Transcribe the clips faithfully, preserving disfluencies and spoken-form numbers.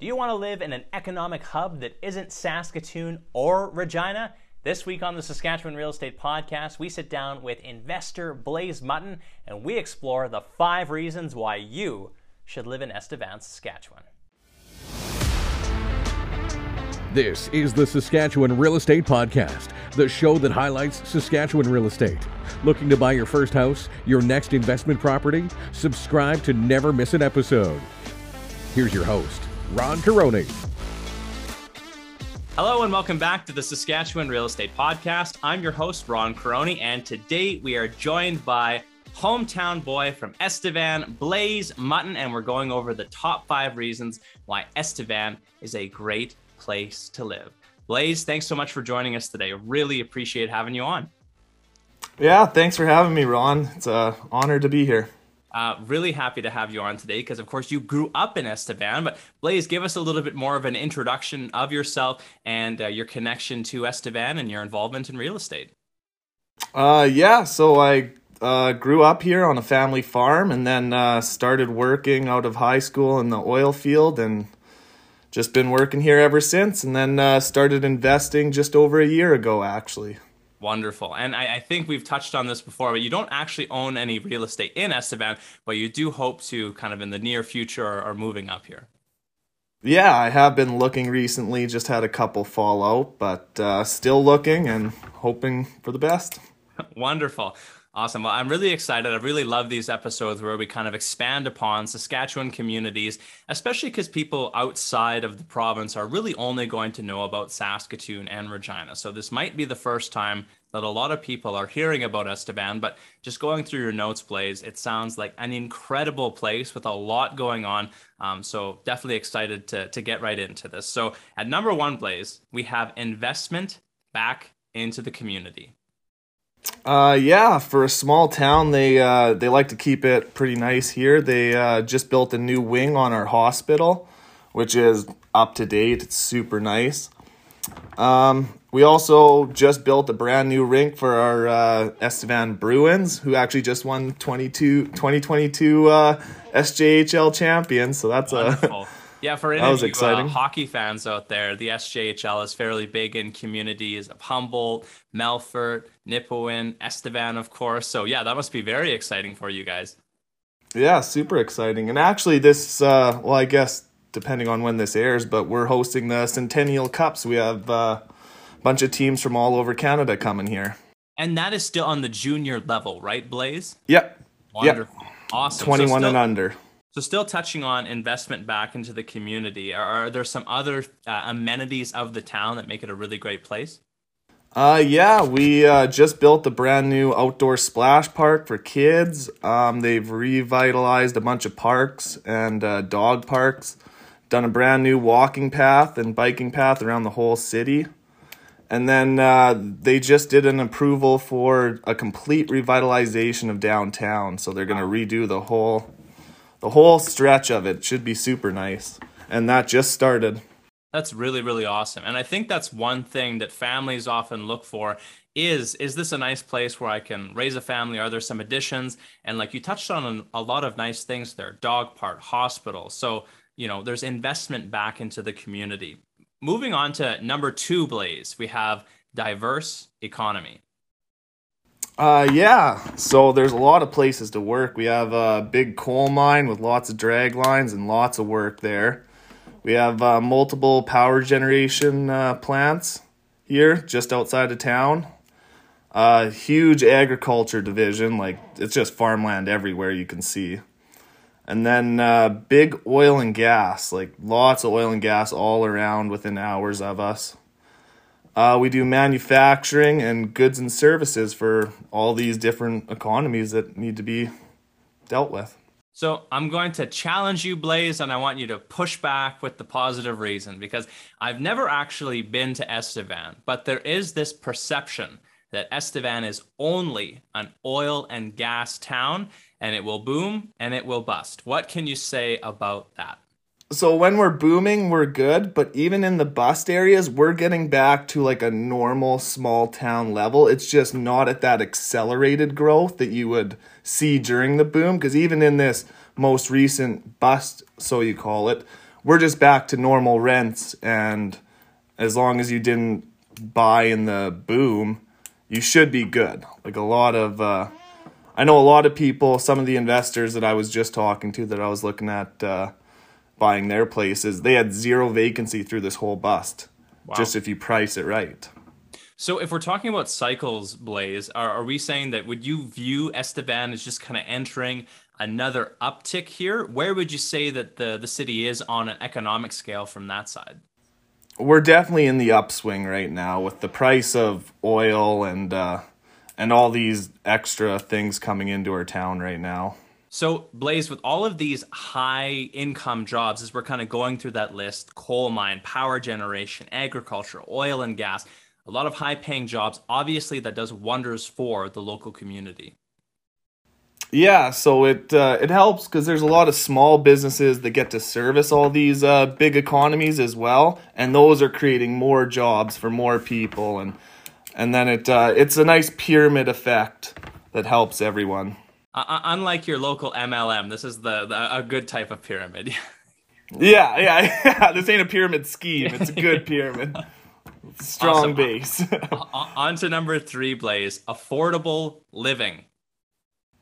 Do you want to live in an economic hub that isn't Saskatoon or Regina? This week on the Saskatchewan Real Estate Podcast, we sit down with investor Blaze Mutton and we explore the five reasons why you should live in Estevan, Saskatchewan. This is the Saskatchewan Real Estate Podcast, the show that highlights Saskatchewan real estate. Looking to buy your first house, your next investment property? Subscribe to never miss an episode. Here's your host, Ron Carone. Hello and welcome back to the Saskatchewan Real Estate Podcast. I'm your host, Ron Carone, and today we are joined by hometown boy from Estevan, Blaze Mutton, and we're going over the top five reasons why Estevan is a great place to live. Blaze, thanks so much for joining us today. Really appreciate having you on. Yeah, thanks for having me, Ron. It's an honor to be here. Uh, really happy to have you on today because, of course, you grew up in Estevan. But Blaze, give us a little bit more of an introduction of yourself and uh, your connection to Estevan and your involvement in real estate. Uh, yeah, so I uh, grew up here on a family farm and then uh, started working out of high school in the oil field and just been working here ever since. And then uh, started investing just over a year ago, actually. Wonderful. And I, I think we've touched on this before, but you don't actually own any real estate in Estevan, but you do hope to kind of in the near future or, or moving up here. Yeah, I have been looking recently, just had a couple fall out, but uh, still looking and hoping for the best. Wonderful. Awesome. Well, I'm really excited. I really love these episodes where we kind of expand upon Saskatchewan communities, especially because people outside of the province are really only going to know about Saskatoon and Regina. So this might be the first time that a lot of people are hearing about Estevan, but just going through your notes, Blaze, it sounds like an incredible place with a lot going on. Um, so definitely excited to, to get right into this. So at number one, Blaze, we have investment back into the community. Uh, yeah, for a small town, they uh, they like to keep it pretty nice here. They uh, just built a new wing on our hospital, which is up to date. It's super nice. Um, we also just built a brand new rink for our uh, Estevan Bruins, who actually just won twenty twenty-two uh, S J H L champions. So that's wonderful. A Yeah, for any of you uh, hockey fans out there, the S J H L is fairly big in communities of Humboldt, Melfort, Nipawin, Estevan, of course. So yeah, that must be very exciting for you guys. Yeah, super exciting. And actually this, uh, well, I guess depending on when this airs, but we're hosting the Centennial Cup. So we have uh, a bunch of teams from all over Canada coming here. And that is still on the junior level, right, Blaze? Yep. Wonderful. Yep. Awesome. twenty-one so and under. So still touching on investment back into the community, are, are there some other uh, amenities of the town that make it a really great place? Uh, yeah, we uh, just built the brand new outdoor splash park for kids. Um, they've revitalized a bunch of parks and uh, dog parks, done a brand new walking path and biking path around the whole city. And then uh, they just did an approval for a complete revitalization of downtown. So they're going to redo the whole... The whole stretch of it should be super nice. And that just started. That's really, really awesome. And I think that's one thing that families often look for is, is this a nice place where I can raise a family? Are there some additions? And like you touched on a lot of nice things there, dog park, hospital. So, you know, there's investment back into the community. Moving on to number two, Blaze, we have diverse economy. Uh, yeah, so there's a lot of places to work. We have a big coal mine with lots of drag lines and lots of work there. We have uh, multiple power generation uh, plants here just outside of town. A uh, huge agriculture division, like it's just farmland everywhere you can see. And then uh, big oil and gas, like lots of oil and gas all around within hours of us. Uh, we do manufacturing and goods and services for all these different economies that need to be dealt with. So I'm going to challenge you, Blaze, and I want you to push back with the positive reason, because I've never actually been to Estevan, but there is this perception that Estevan is only an oil and gas town, and it will boom and it will bust. What can you say about that? So when we're booming, we're good, but even in the bust areas, we're getting back to like a normal small town level. It's just not at that accelerated growth that you would see during the boom, because even in this most recent bust, so you call it, we're just back to normal rents, and as long as you didn't buy in the boom, you should be good. Like a lot of, uh, I know a lot of people, some of the investors that I was just talking to that I was looking at uh, buying their places, they had zero vacancy through this whole bust, wow. Just if you price it right. So if we're talking about cycles, Blaze, are, are we saying that would you view Estevan as just kind of entering another uptick here? Where would you say that the, the city is on an economic scale from that side? We're definitely in the upswing right now with the price of oil and uh, and all these extra things coming into our town right now. So, Blaze, with all of these high-income jobs, as we're kind of going through that list, coal mine, power generation, agriculture, oil and gas, a lot of high-paying jobs, obviously that does wonders for the local community. Yeah, so it uh, it helps because there's a lot of small businesses that get to service all these uh, big economies as well, and those are creating more jobs for more people, and and then it uh, it's a nice pyramid effect that helps everyone. Uh, unlike your local M L M, this is the, the a good type of pyramid. yeah, yeah, yeah. This ain't a pyramid scheme. It's a good pyramid. Strong awesome. Base. On to number three, Blaze. Affordable living.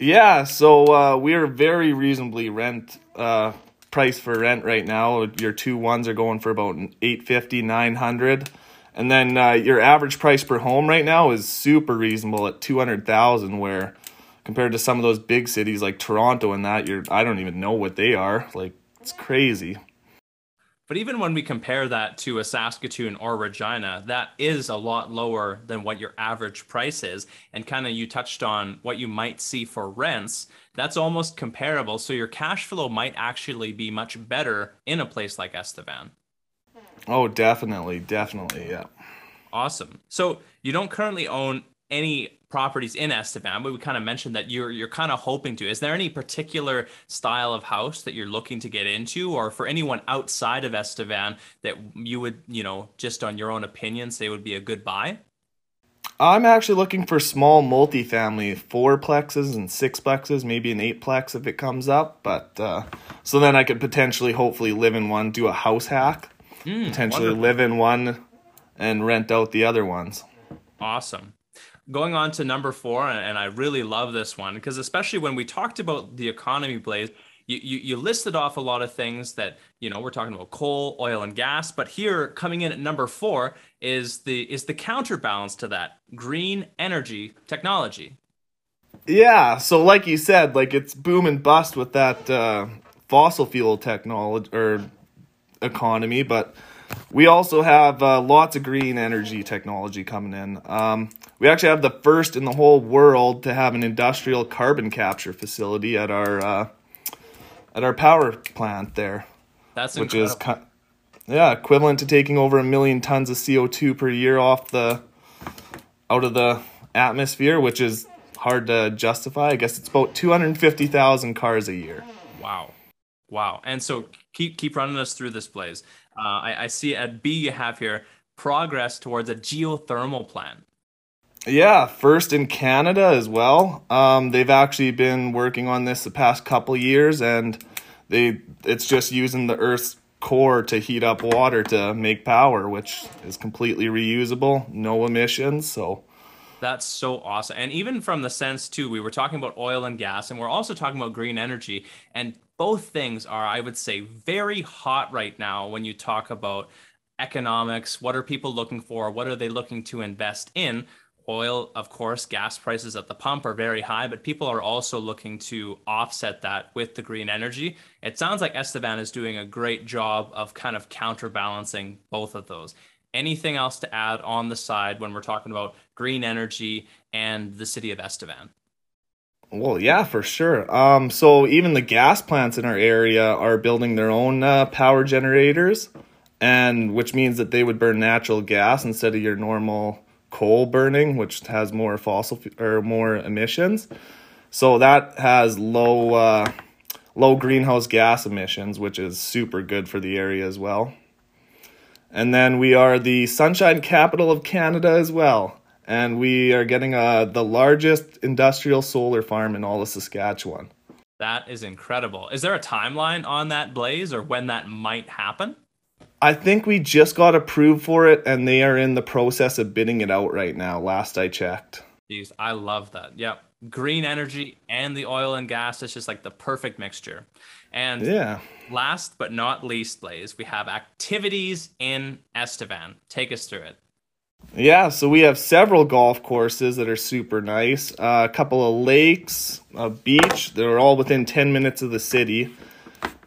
Yeah, so uh, we are very reasonably rent uh, price for rent right now. Your two ones are going for about eight fifty, nine hundred, and then uh, your average price per home right now is super reasonable at two hundred thousand. Where compared to some of those big cities like Toronto and that, you're I don't even know what they are. Like it's crazy. But even when we compare that to a Saskatoon or Regina, that is a lot lower than what your average price is. And kind of you touched on what you might see for rents. That's almost comparable. So your cash flow might actually be much better in a place like Estevan. Oh, definitely. Definitely. Yeah. Awesome. So you don't currently own any properties in Estevan, but we kind of mentioned that you're you're kind of hoping to. Is there any particular style of house that you're looking to get into, or for anyone outside of Estevan that you would, you know, just on your own opinion, say would be a good buy? I'm actually looking for small multifamily, fourplexes and sixplexes, maybe an eightplex if it comes up. But uh, so then I could potentially, hopefully, live in one, do a house hack, mm, potentially wonderful. Live in one, and rent out the other ones. Awesome. Going on to number four, and I really love this one, because especially when we talked about the economy, Blaze, you, you, you listed off a lot of things that, you know, we're talking about coal, oil and gas. But here coming in at number four is the is the counterbalance to that, green energy technology. Yeah. So like you said, like it's boom and bust with that uh, fossil fuel technology or economy. But we also have uh, lots of green energy technology coming in. Um, we actually have the first in the whole world to have an industrial carbon capture facility at our uh, at our power plant there. That's incredible. Which is, yeah, equivalent to taking over a million tons of C O two per year off the out of the atmosphere, which is hard to justify. I guess it's about two hundred fifty thousand cars a year. Wow. Wow. And so keep keep running us through this, Blaze. Uh, I, I see at B you have here progress towards a geothermal plant. Yeah, first in Canada as well. Um, they've actually been working on this the past couple years, and they it's just using the Earth's core to heat up water to make power, which is completely reusable, no emissions. So that's so awesome. And even from the sense too, we were talking about oil and gas, and we're also talking about green energy, and both things are, I would say, very hot right now when you talk about economics. What are people looking for? What are they looking to invest in? Oil, of course, gas prices at the pump are very high, but people are also looking to offset that with the green energy. It sounds like Estevan is doing a great job of kind of counterbalancing both of those. Anything else to add on the side when we're talking about green energy and the city of Estevan? Well, yeah, for sure. Um, so even the gas plants in our area are building their own uh, power generators, and which means that they would burn natural gas instead of your normal coal burning, which has more fossil or more emissions. So that has low, uh, low greenhouse gas emissions, which is super good for the area as well. And then we are the Sunshine Capital of Canada as well. And we are getting uh, the largest industrial solar farm in all of Saskatchewan. That is incredible. Is there a timeline on that, Blaze, or when that might happen? I think we just got approved for it, and they are in the process of bidding it out right now, last I checked. Jeez, I love that. Yep. Green energy and the oil and gas, it's just like the perfect mixture. And yeah. Last but not least, Blaze, we have activities in Estevan. Take us through it. Yeah, so we have several golf courses that are super nice. Uh, a couple of lakes, a beach. They're all within ten minutes of the city.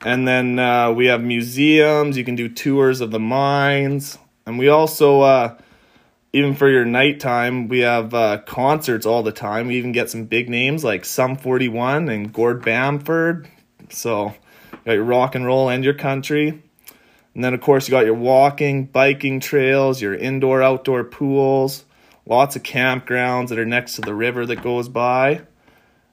And then uh, we have museums. You can do tours of the mines. And we also, uh, even for your nighttime, we have uh, concerts all the time. We even get some big names like Sum forty-one and Gord Bamford. So you got your rock and roll and your country. And then, of course, you got your walking, biking trails, your indoor, outdoor pools, lots of campgrounds that are next to the river that goes by.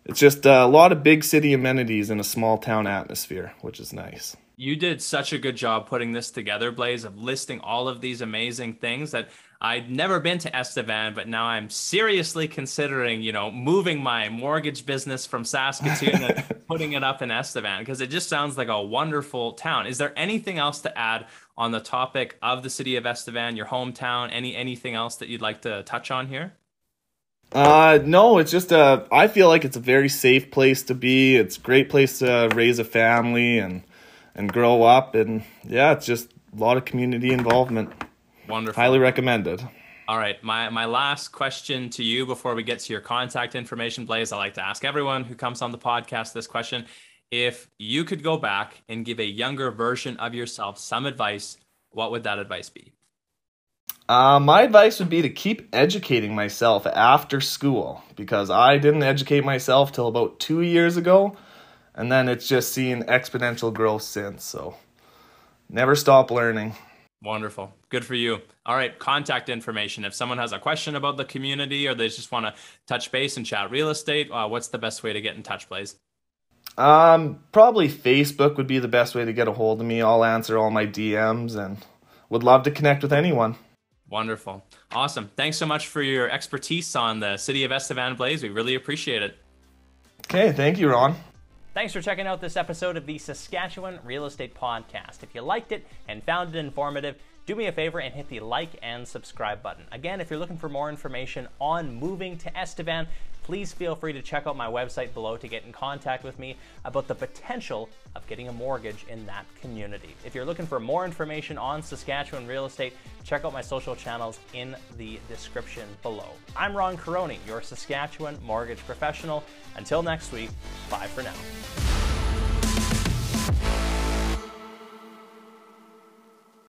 It's just a lot of big city amenities in a small town atmosphere, which is nice. You did such a good job putting this together, Blaze, of listing all of these amazing things that I'd never been to Estevan, but now I'm seriously considering, you know, moving my mortgage business from Saskatoon and putting it up in Estevan, because it just sounds like a wonderful town. Is there anything else to add on the topic of the city of Estevan, your hometown, any anything else that you'd like to touch on here? Uh, no, it's just, uh, I feel like it's a very safe place to be. It's a great place to raise a family and, and grow up. And yeah, it's just a lot of community involvement. Wonderful. Highly recommended. All right. My, my last question to you before we get to your contact information, Blaze, I like to ask everyone who comes on the podcast this question. If you could go back and give a younger version of yourself some advice, what would that advice be? Uh, my advice would be to keep educating myself after school, because I didn't educate myself till about two years ago. And then it's just seen exponential growth since. So never stop learning. Wonderful. Good for you. All right. Contact information. If someone has a question about the community or they just want to touch base and chat real estate, uh, what's the best way to get in touch, Blaze? Um, probably Facebook would be the best way to get a hold of me. I'll answer all my D Ms and would love to connect with anyone. Wonderful. Awesome. Thanks so much for your expertise on the city of Estevan, Blaze. We really appreciate it. Okay. Thank you, Ron. Thanks for checking out this episode of the Saskatchewan Real Estate Podcast. If you liked it and found it informative, do me a favor and hit the like and subscribe button. Again, if you're looking for more information on moving to Estevan, please feel free to check out my website below to get in contact with me about the potential of getting a mortgage in that community. If you're looking for more information on Saskatchewan real estate, check out my social channels in the description below. I'm Ron Carone, your Saskatchewan mortgage professional. Until next week, bye for now.